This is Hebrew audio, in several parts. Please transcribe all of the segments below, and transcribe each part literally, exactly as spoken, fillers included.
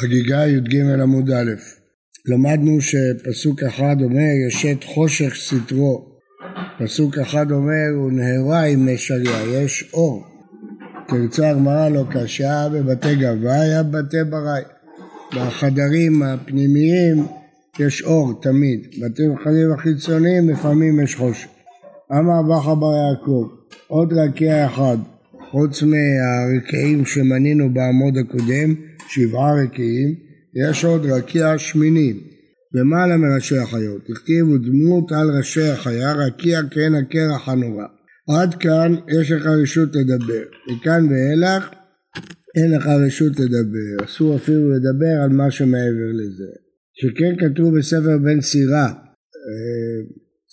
חגיגה י"ג עמוד א'. למדנו שפסוק אחד אומר ישת חושך סתרו, פסוק אחד אומר ונהרה עם משגע, יש אור. תרצה הגמרא לא קשה בבתי גבאי, בתי בראי. בחדרים הפנימיים יש אור תמיד, בתים חדרים החיצוניים לפעמים יש חושך. אמר בכה בר יעקב, עוד רקיע אחד, חוץ מהרקיעים שמנינו בעמוד הקודם, שבעה רקיעים, יש עוד רקיע שמיני, למעלה מראשי החיות, הכתיבו דמות על ראשי החיה, רקיע כן הקרח הנורא. עד כאן יש לך רשות לדבר, מכאן ואילך אין לך רשות לדבר, אסור אפילו לדבר על משהו מעבר לזה. שכן כתוב בספר בן סירה,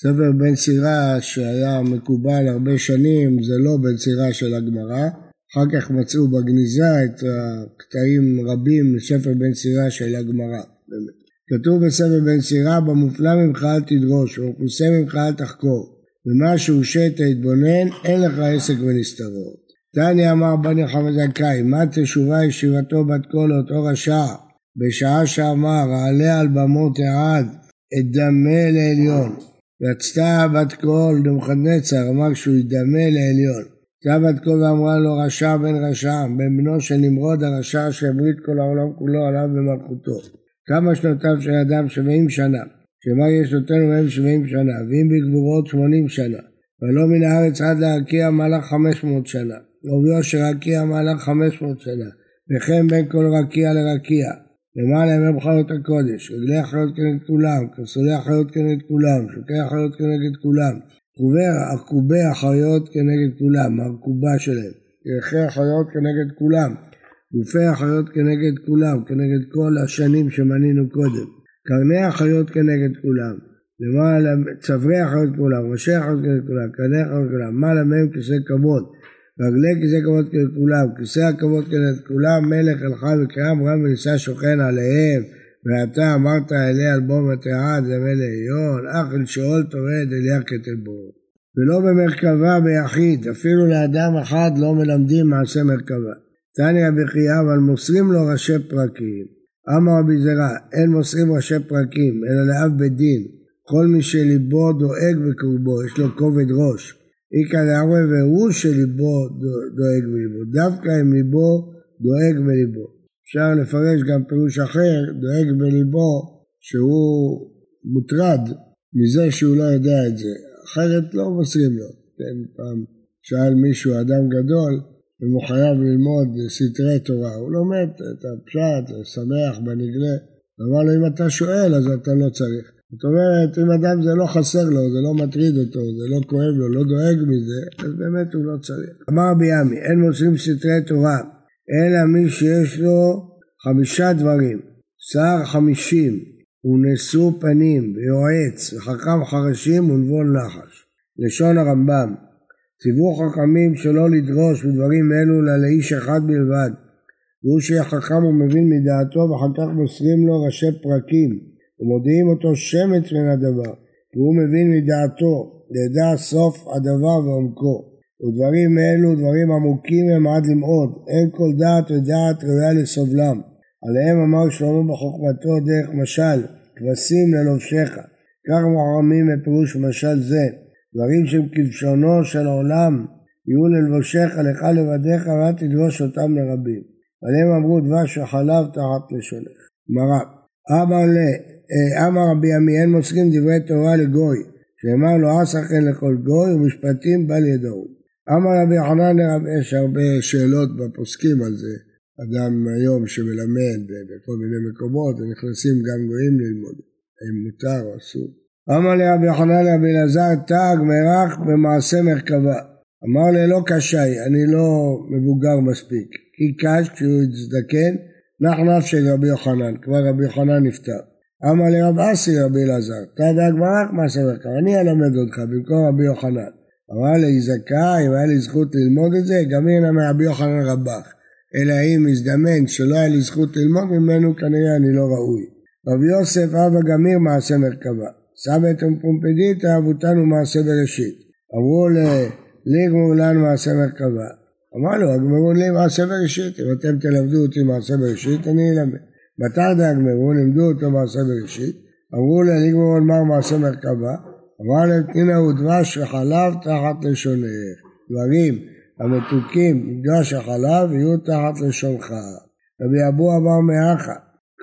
ספר בן סירה שהיה מקובל הרבה שנים, זה לא בן סירה של הגמרא, אחר כך מצאו בגניזה את הקטעים רבים בספר בן סירה של הגמרא. כתוב בספר בן סירה, במופלא ממך אל תדרוש, ובמכוסה ממך אל תחקור. ומה שהושעת התבונן, אין לך עסק ונסתרות. תניא אמר בני חמא זכאי, מה תשובה ישיבתו בת קול אותו רשע? בשעה שאמר, העלה על במות העד, את דמה לעליון. רצתה בת קול נבוכדנצר, אמר שהוא ידמה לעליון. רצתה בת קול ואמרה לו, רשע בן רשע, בן בנו של נמרוד הרשע, שהמריד כל העולם כולו עליו במלכותו. כמה שנותיו של אדם? שבעים שנה. שמה יש נותנו מהם שבעים שנה, ואם בגבורות שמונים שנה, ולא מן הארץ עד להרקיע מהלך חמש מאות שנה, לאוביו שרקיע מהלך חמש מאות שנה, וכן בין כל רקיע לרקיע, למעלה הם חיות הקודש, רגלי החיות כנגד כולם, כסולי החיות כנגד כולם, שוקי החיות כנגד כולם, עקובי החיות כנגד כולם, הרכובה שלהם, ירחי החיות כנגד כולם, גופי החיות כנגד כולם, כנגד כל השנים שמנינו קודם, קרני החיות כנגד כולם, למעלה, צברי החיות כולם, ראשי החיות כנגד כולם, קרני החיות כולם, מעלה מהם כיסא כבוד, רגלי כיסא כבוד כנגד כולם, כיסא הכבוד כנגד כולם, מלך הלכה וקיים, רם ונישא שוכן עליהם, ואתה אמרת אליה על בום התעד, למה לעיון, אך אל שאול תורד אליה כתבור. ולא במרכבה ביחיד, אפילו לאדם אחד לא מלמדים מעשה מרכבה. תניא בחייה, אבל מוסרים לו ראשי פרקים. אמר רבי זרע, אין מוסרים ראשי פרקים, אלא לאב בית דין, כל מי שליבו דואג בקרבו, יש לו כובד ראש, איכא דאמרי והוא שליבו דואג בליבו, דווקא אם ליבו דואג בליבו, אפשר לפרש גם פירוש אחר, דואג בליבו, שהוא מוטרד מזה שהוא לא יודע את זה, אחרת לא מוסרים לו, כן, פעם שאל מישהו, אדם גדול, והוא חייב ללמוד סתרי תורה, הוא לומד את הפשט, שמח בנגלה, אמר לו אם אתה שואל אז אתה לא צריך, זאת אומרת אם אדם זה לא חסר לו, זה לא מטריד אותו, זה לא כואב לו, לא דואג מזה, אז באמת הוא לא צריך. אמר רבי עמי, אין מוסרים סתרי תורה, אלא מי שיש לו חמישה דברים, שר חמישים, ונשוא פנים, ויועץ, וחכם חרשים ונבון נחש, לשון הרמב"ם, ציוו חכמים שלא לדרוש בדברים אלו לאיש אחד בלבד, והוא שיהיה חכם ומבין מדעתו, ואחר כך מוסרים לו ראשי פרקים, ומודיעים אותו שמץ מן הדבר, והוא מבין מדעתו, לידע סוף הדבר ועומקו, ודברים אלו דברים עמוקים הם עד למאוד, אין כל דעת ודעת ראויה לסובלם, עליהם אמר שלמה בחוכמתו דרך משל, כבשים ללובשך, כך מוחמים מפירוש משל זה, דברים שהם כבשונו של העולם, יהיו ללבושך לך לבדיך, ואל תדרוש אותם לרבים. עליהם אמרו דבש וחלב תחת לשונך. מרא, אמר לה, אמר רבי עמי, אין מוסרים דברי תורה לגוי, שאמר לו עשה כן לכל גוי, ומשפטים בל ידעו. אמר רבי יוחנן, יש הרבה שאלות בפוסקים על זה, אדם היום שמלמד בכל מיני מקומות, ונכנסים גם גויים ללמוד, אם מותר או אסור. אמר לי רבי יוחנן רבי אלעזר תג מרח במעשה מרכבה. אמר לי לא קשי, אני לא מבוגר מספיק. כי קש כשהוא יזדקן, נח נפשי רבי יוחנן, כבר רבי יוחנן נפטר. אמר לי רב אסי רבי אלעזר תג מרח במעשה מרכבה. אני אלמד אותך במקום רבי יוחנן. אמר לי זכאי, אם היה לי זכות ללמוד את זה, גם הנה מרבי יוחנן רבך. אלא אם הזדמן שלא היה לי זכות ללמוד ממנו, כנראה אני לא ראוי. רבי יוסף אב הגמיר מעשה מרכבה. סבת ומפומפדית אהבותנו מעשה בראשית. אמרו לי גמרו לנו מעשה מרכבה. אמרו לו, גמרו לי מעשה בראשית. אם אתם תלמדו אותי מעשה בראשית, אני אלמד. בתרדה הגמרו, לימדו אותו מעשה בראשית, אמרו לה, נגמרו על מר מעשה מרכבה, אמר להם, תנה הוא דבש וחלב תחת לשונך, דברים המתוקים, דבש וחלב יהיו תחת לשונך. רבי אבו אמר מאחה,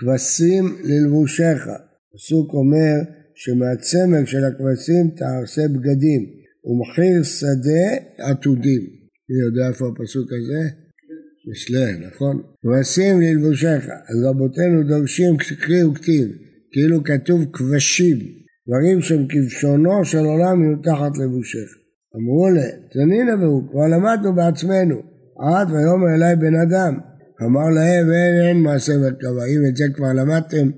כבשים ללבושך, הפסוק אומר שמהצמר של הכבשים תעשה בגדים, ומחיר שדה עתודים. אני יודע איפה הפסוק הזה? משלי, נכון? כבשים ללבושך, אז רבותינו דורשים קרי וכתיב, כאילו כתוב כבשים, דברים שהם כבשונו של עולם יהיו תחת לבושך. אמרו לה, תנינה והוא, כבר למדנו בעצמנו, עד ויאמר אליי בן אדם, אמר להם, אין, אין מעשה מרכבה, אם את זה כבר למדתם,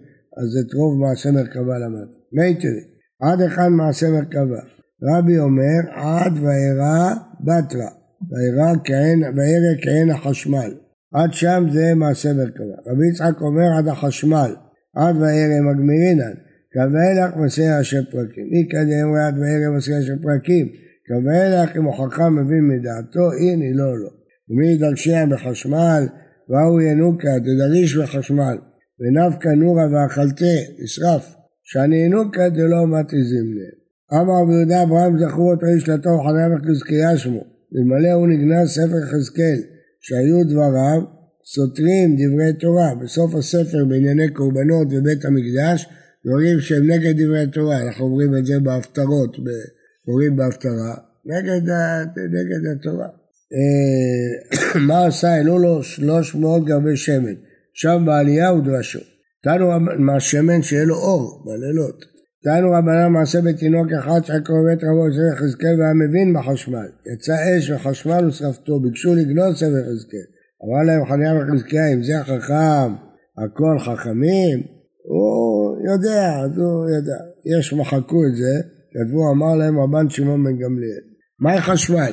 אז את רוב מעשה מרכבה למדתם. מייטרי, עד אחד מעשה מרכבה. רבי אומר, עד ואירה בתרה, ואירה כהן החשמל. עד שם זה מעשה מרכבה. רבי יצחק אומר, עד החשמל, עד ואירה מגמירינן, כבאלך מסייע אשר פרקים. היא כדי אמרה, עד ואירה מסייע אשר פרקים, כבאלך אם הוכחה מבין מדעתו, הנה לא לא. ומי דרשיה בחשמל, והוא ינוקה, תדריש בחשמל, ונפקא נורא ואכלתה, ישרף, שאני ינוקה דלא מתיזים להם. אמר רבי יהודה אברהם זכרו אותו איש לתור חניה וחזקיה שמו, ומלא הוא נגנז ספר חזקאל, שהיו דבריו סותרים דברי תורה, בסוף הספר בענייני קורבנות ובית המקדש, דברים שהם נגד דברי תורה, אנחנו אומרים את זה בהפטרות, קוראים בהפטרה, נגד, נגד התורה. מה עשה? העלו לו שלוש מאות גרבי שמן, שם בעלייה הוא דרשו, תנו מהשמן שיהיה לו אור בלילות, תנו רבנן מעשה בתינוק אחד שקרוב בית רבו ספר חזקאל והיה מבין בחשמל, יצא אש וחשמל ושרפתו, ביקשו לגנוז ספר חזקאל, אמר להם חניה וחזקיה, אם זה חכם, הכל חכמים, הוא יודע, אז הוא יודע, יש מחקו את זה, כתבו אמר להם רבן שמעון בן גמליאל, מהי חשמל?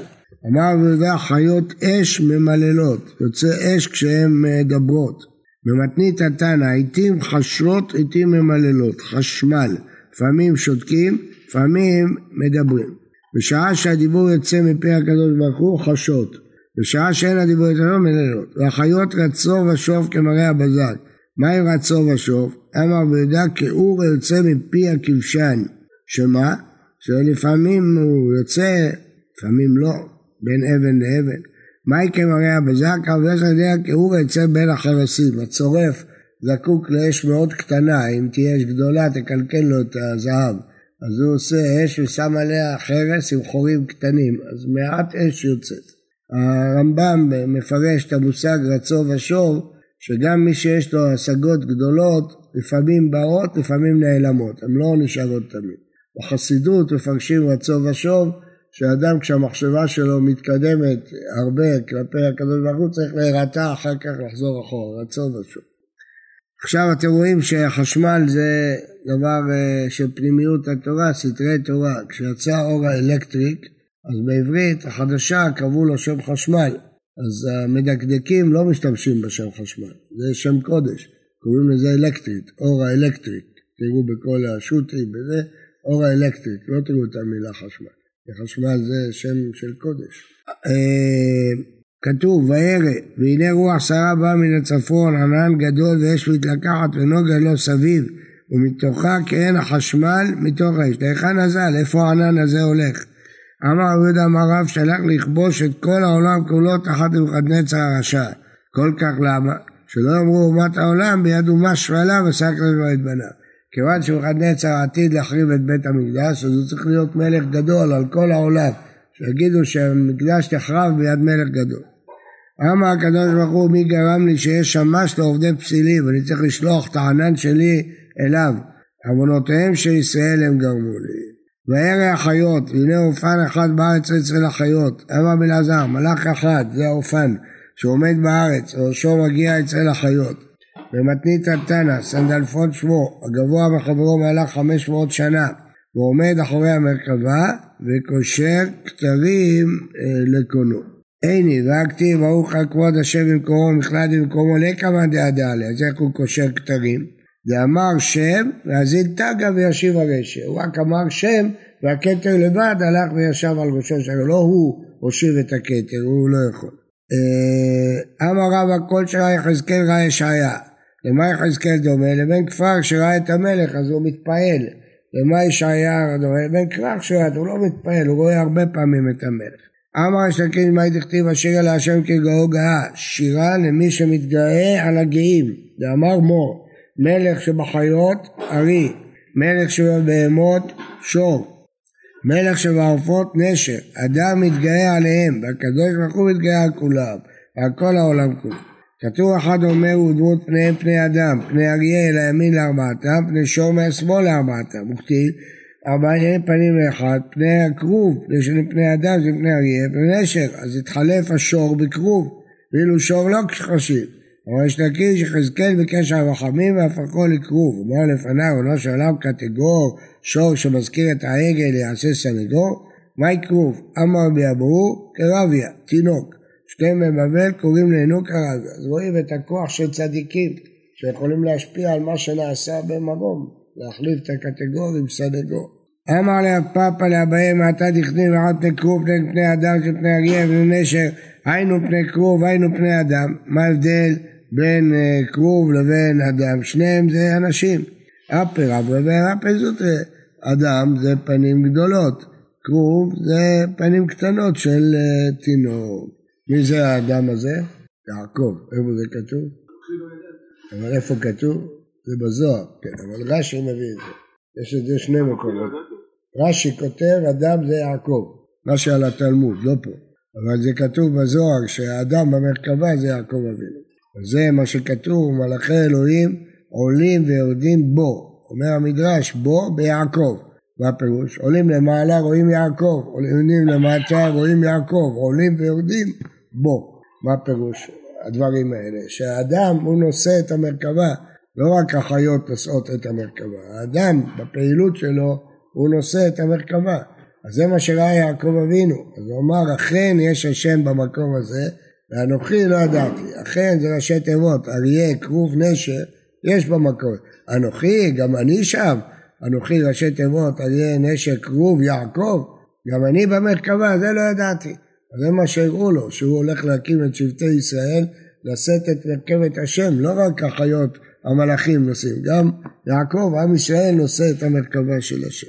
אמר וזה חיות אש ממללות, יוצא אש כשהן מדברות. במתנית התנא, עיתים חשרות, עיתים ממללות, חשמל. לפעמים שותקים, לפעמים מדברים. בשעה שהדיבור יוצא מפי הקדוש ברוך הוא, חשות. בשעה שאין הדיבור יוצא ממללות. והחיות רצו ושוב כמראה הבזק. מה היא רצו ושוב? אמר וזה כאור יוצא מפי הכבשן. שמה? שלפעמים הוא יוצא, לפעמים לא, בין אבן לאבן. מהי כמראה הבזק? אבל יש לדעת כאור יצא בין החרסים, הצורף זקוק לאש מאוד קטנה, אם תהיה אש גדולה תקלקל לו את הזהב, אז הוא עושה אש ושם עליה חרס עם חורים קטנים, אז מעט אש יוצאת. הרמב"ם מפרש את המושג רצו ושוב, שגם מי שיש לו השגות גדולות, לפעמים באות, לפעמים נעלמות, הן לא נשארות תמיד. בחסידות מפרשים רצו ושוב, שאדם כשהמחשבה שלו מתקדמת הרבה כלפי הקדוש ברוך הוא צריך להירתע אחר כך לחזור אחורה, רצון ושוב. עכשיו אתם רואים שהחשמל זה דבר של פנימיות התורה, סתרי תורה, כשיצא אור האלקטריק, אז בעברית החדשה קבעו לו שם חשמל, אז המדקדקים לא משתמשים בשם חשמל, זה שם קודש, קוראים לזה אלקטריק, אור האלקטריק, תראו בכל השוטים בזה, אור האלקטריק, לא תראו את המילה חשמל. החשמל זה שם של קודש. כתוב, וירא, והנה רוח סערה באה מן הצפון, ענן גדול ואש מתלקחת ונוגה לו סביב, ומתוכה כהן החשמל מתוך האש. להיכן נזל, איפה הענן הזה הולך? אמר רבי יהודה אמר רב, שלח לכבוש את כל העולם כולו תחת נבוכדנצר הרשע. כל כך למה? שלא יאמרו אומת העולם, ביד אומה שפלה ושק לב את בניו. כיוון שנבוכדנצר עתיד להחריב את בית המקדש, אז הוא צריך להיות מלך גדול על כל העולם, שיגידו שהמקדש תחרב ביד מלך גדול. אמר הקדוש ברוך הוא, מי גרם לי שיש שמש לעובדי פסילים, ואני צריך לשלוח את הענן שלי אליו, עוונותיהם של ישראל הם גרמו לי. וירא החיות, והנה אופן אחד בארץ עשרה לחיות, אמר בן עזר, מלאך אחד, זה האופן, שעומד בארץ, ראשו מגיע עשרה לחיות. במתנית התנא, סנדלפון שמו, הגבוה מחברו מהלך חמש מאות שנה, ועומד אחורי המרכבה, וקושר כתרים אה, לקונו. איני, והכתיב, ברוך כבוד השם במקומו, מכלל במקומו, לכמה דעדה עליה, אז איך הוא קושר כתרים? זה אמר שם, והזיל תגה וישיב הרשע. הוא רק אמר שם, והכתר לבד הלך וישב על ראשו שלו, לא הוא הושיב את הכתר, הוא לא יכול. אה, אמר רב, הכל שראה יחזקאל ראה ישעיה. למה יחזקאל דומה? לבן כפר שראה את המלך, אז הוא מתפעל. למה ישעיה דומה? לבן כרך שראה, הוא לא מתפעל, הוא רואה הרבה פעמים את המלך. אמר יש להקיד מה ידכתיב השירה להשם כגאו גאה, שירה למי שמתגאה על הגאים. ואמר מור, מלך שבחיות ארי, מלך שבבהמות שור, מלך שבעופות נשר, אדם מתגאה עליהם, והקדוש ברוך הוא מתגאה על כולם, ועל כל העולם כולו. כתוב אחד אומר הוא דמות פניהם פני אדם, פני אריה אל הימין לארבעתם, פני שור מהשמאל לארבעתם, וכתיב ארבעים פנים לאחד, פני הכרוב, לשני פני אדם זה פני אריה, פני נשר, אז התחלף השור בכרוב, ואילו שור לא חשיב. אבל יש להכיר שחזקאל ביקש הרחמים והפכו לכרוב, הוא אמר לפניו, לא שעולם קטגור, שור שמזכיר את העגל יעשה סנגור, מהי כרוב? אמר ביאברו, קרביה, תינוק, שכם בבבל קוראים לנו קרביה, אז רואים את הכוח של צדיקים, שיכולים להשפיע על מה שנעשה במקום, להחליף את הקטגור עם סנגור. אמר לה פאפה להבאים, מעתה דכתיב אחד פני כרוב, פני פני אדם, פני אריה ופני נשר, היינו פני כרוב, היינו פני אדם, מה ההבדל? בין כרוב לבין אדם, שניהם זה אנשים. אפי רב ואפי זאת אדם זה פנים גדולות, כרוב זה פנים קטנות של תינוק. מי זה האדם הזה? יעקב. איפה זה כתוב? אבל איפה כתוב? זה בזוהר, כן, אבל רש"י מביא את זה. יש את זה שני מקומות. רש"י כותב אדם זה יעקב, מה שעל התלמוד, לא פה. אבל זה כתוב בזוהר שהאדם במרכבה זה יעקב אבינו. זה מה שכתוב, מלאכי אלוהים עולים ויורדים בו, אומר המדרש, בו ביעקב, בפירוש, עולים למעלה רואים יעקב, עולים למטה רואים יעקב, עולים ויורדים בו, בפירוש, הדברים האלה, שהאדם הוא נושא את המרכבה, לא רק החיות נושאות את המרכבה, האדם בפעילות שלו הוא נושא את המרכבה, אז זה מה שראה יעקב אבינו, אז הוא אמר, אכן יש השם במקום הזה, ואנוכי לא ידעתי, אכן זה ראשי תיבות, אריה, כרוב, נשר, יש במקום, אנוכי, גם אני שם, אנוכי ראשי תיבות, אריה, נשר, כרוב, יעקב, גם אני במרכבה, זה לא ידעתי, זה מה שהראו לו, שהוא הולך להקים את שבטי ישראל, לשאת את מרכבת השם, לא רק החיות המלאכים נושאים, גם יעקב, עם ישראל נושא את המרכבה של השם.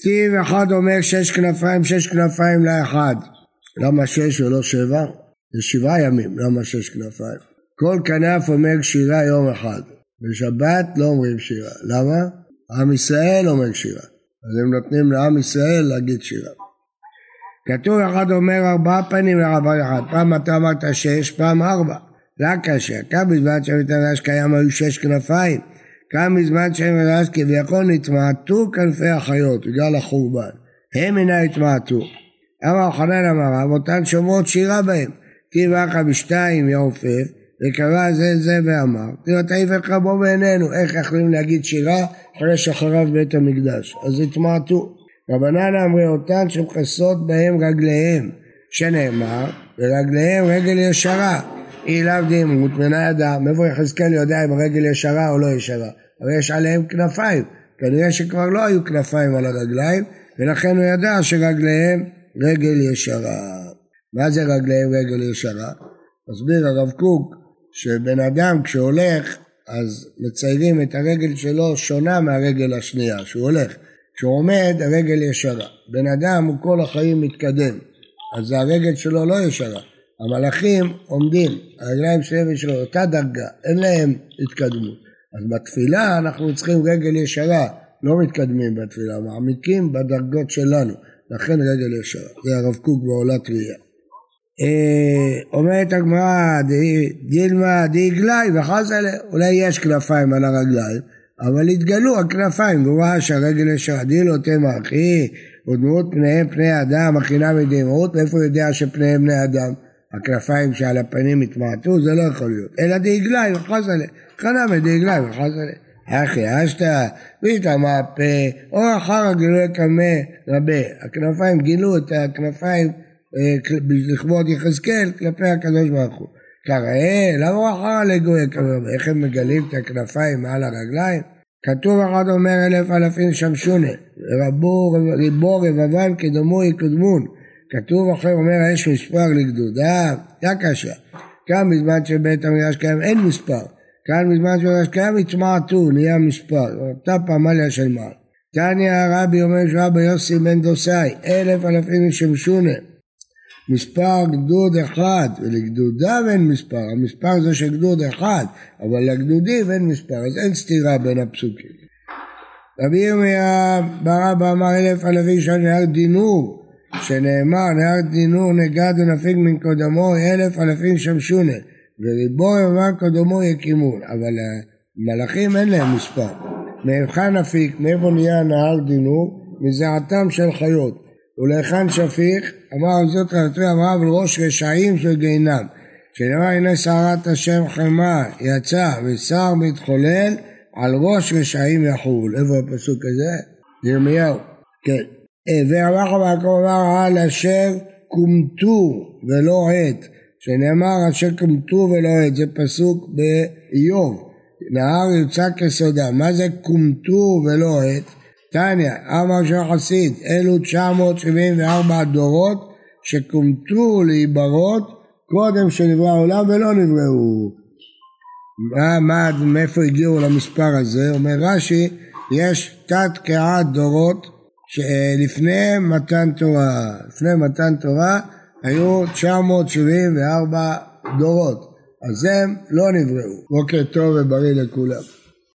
כתיב אחד אומר שש כנפיים, שש כנפיים לאחד, למה שש ולא שבע? זה שבעה ימים, למה שש כנפיים? כל כנף אומר שירה יום אחד. בשבת לא אומרים שירה. למה? עם ישראל אומר שירה. אז הם נותנים לעם ישראל להגיד שירה. כתוב אחד אומר ארבעה פנים לארבע אחד. פעם אתה אמרת שש, פעם ארבע. לא קשה. כאן בזמן שמתנש קיים היו שש כנפיים. כאן בזמן שמתנש כביכול נתמעטו כנפי החיות, בגלל החורבן. הם אינה התמעטו. אמר חנן אמר, אבותן שומעות שירה בהם. כתיב אחר בשתיים יעופף, וקרא זה זה ואמר, תראה תעיפך בו בעינינו, איך יכולים להגיד שירה אחרי שחרב בית המקדש, אז התמעטו. רבנן אמרי אותן שמכסות בהם רגליהם, שנאמר, ורגליהם רגל ישרה, היא לאו דהימות מן האדם, איפה יחזקאל יודע אם רגל ישרה או לא ישרה, אבל יש עליהם כנפיים, כנראה שכבר לא היו כנפיים על הרגליים, ולכן הוא ידע שרגליהם רגל ישרה. מה זה רגליהם רגל ישרה? מסביר הרב קוק שבן אדם כשהולך אז מציירים את הרגל שלו שונה מהרגל השנייה שהוא הולך, כשהוא עומד הרגל ישרה, בן אדם הוא כל החיים מתקדם אז הרגל שלו לא ישרה, המלאכים עומדים, הרגליים שלהם יש לו אותה דרגה, אין להם התקדמות, אז בתפילה אנחנו צריכים רגל ישרה, לא מתקדמים בתפילה, מעמיקים בדרגות שלנו, לכן רגל ישרה, זה הרב קוק בעולת ראייה. אומרת הגמרא דילמה דאגליים וחזלה, אולי יש כנפיים על הרגליים אבל התגלו הכנפיים והוא ראה שהרגל ישרה, דילו תמה אחי ודמעות פניהם פני אדם הכינה מדמעות, מאיפה הוא יודע שפניהם בני אדם? הכנפיים שעל הפנים התמעטו זה לא יכול להיות, אלא דאגליים וחזלה, חנם דאגליים וחזלה אחי אשתה ויתמה פה או אחר הגילוי כמה רבה, הכנפיים גילו את הכנפיים לכבוד יחזקאל כלפי הקדוש ברוך הוא, קראה למה אחר לגוי כמה, איך הם מגלים את הכנפיים מעל הרגליים? כתוב אחד אומר אלף אלפים שמשונה רבו ריבו רבבם כדמו יקודמון, כתוב אחר אומר יש מספר לגדודיו, זה קשה, גם בזמן שבית המקדש קיים אין מספר, כאן בזמן של השקעה התמעטו, נהיה מספר, אותה פמליה של מעל. תניא רבי אומר שרבי יוסי בן דוסאי, אלף אלפים משמשונה, מספר גדוד אחד, ולגדודיו אין מספר, המספר זה של גדוד אחד, אבל לגדודים אין מספר, אז אין סתירה בין הפסוקים. רבי ירמיה ברבא אמר אלף אלפים של נהר דינור, שנאמר נהר דינור נגד ונפיג מן קודמו, אלף אלפים שמשונה, וריבו יבן קודמו יקימון, אבל המלאכים אין להם מספר. מאיפה נפיק, מאיפה נהיה נהר דינור? מזעתם של חיות. ולהיכן שפיך, אמר זאת חלטוי אמרה ולראש רשעים של גיהינום. שנאמר הנה סערת השם חמה יצא ושר מתחולל על ראש רשעים יחול. איפה הפסוק הזה? ירמיהו. כן. ואמר חמאקו אמר על אשר קומתו ולא עת. שנאמר אשר קומתו ולא עת. זה פסוק באיוב. נהר יוצא כסודה, מה זה קומתו ולא עת? תניא, אמר של חסיד, אלו תשע מאות שבעים וארבע דורות שקומתו להיברות קודם שנברא העולם ולא נבראו. מה, מה, מאיפה הגיעו למספר הזה? אומר רש"י, יש תת קעת דורות שלפני מתן תורה, לפני מתן תורה היו תשע מאות שבעים וארבע דורות. אז הם לא נבראו. בוקר טוב ובריא לכולם.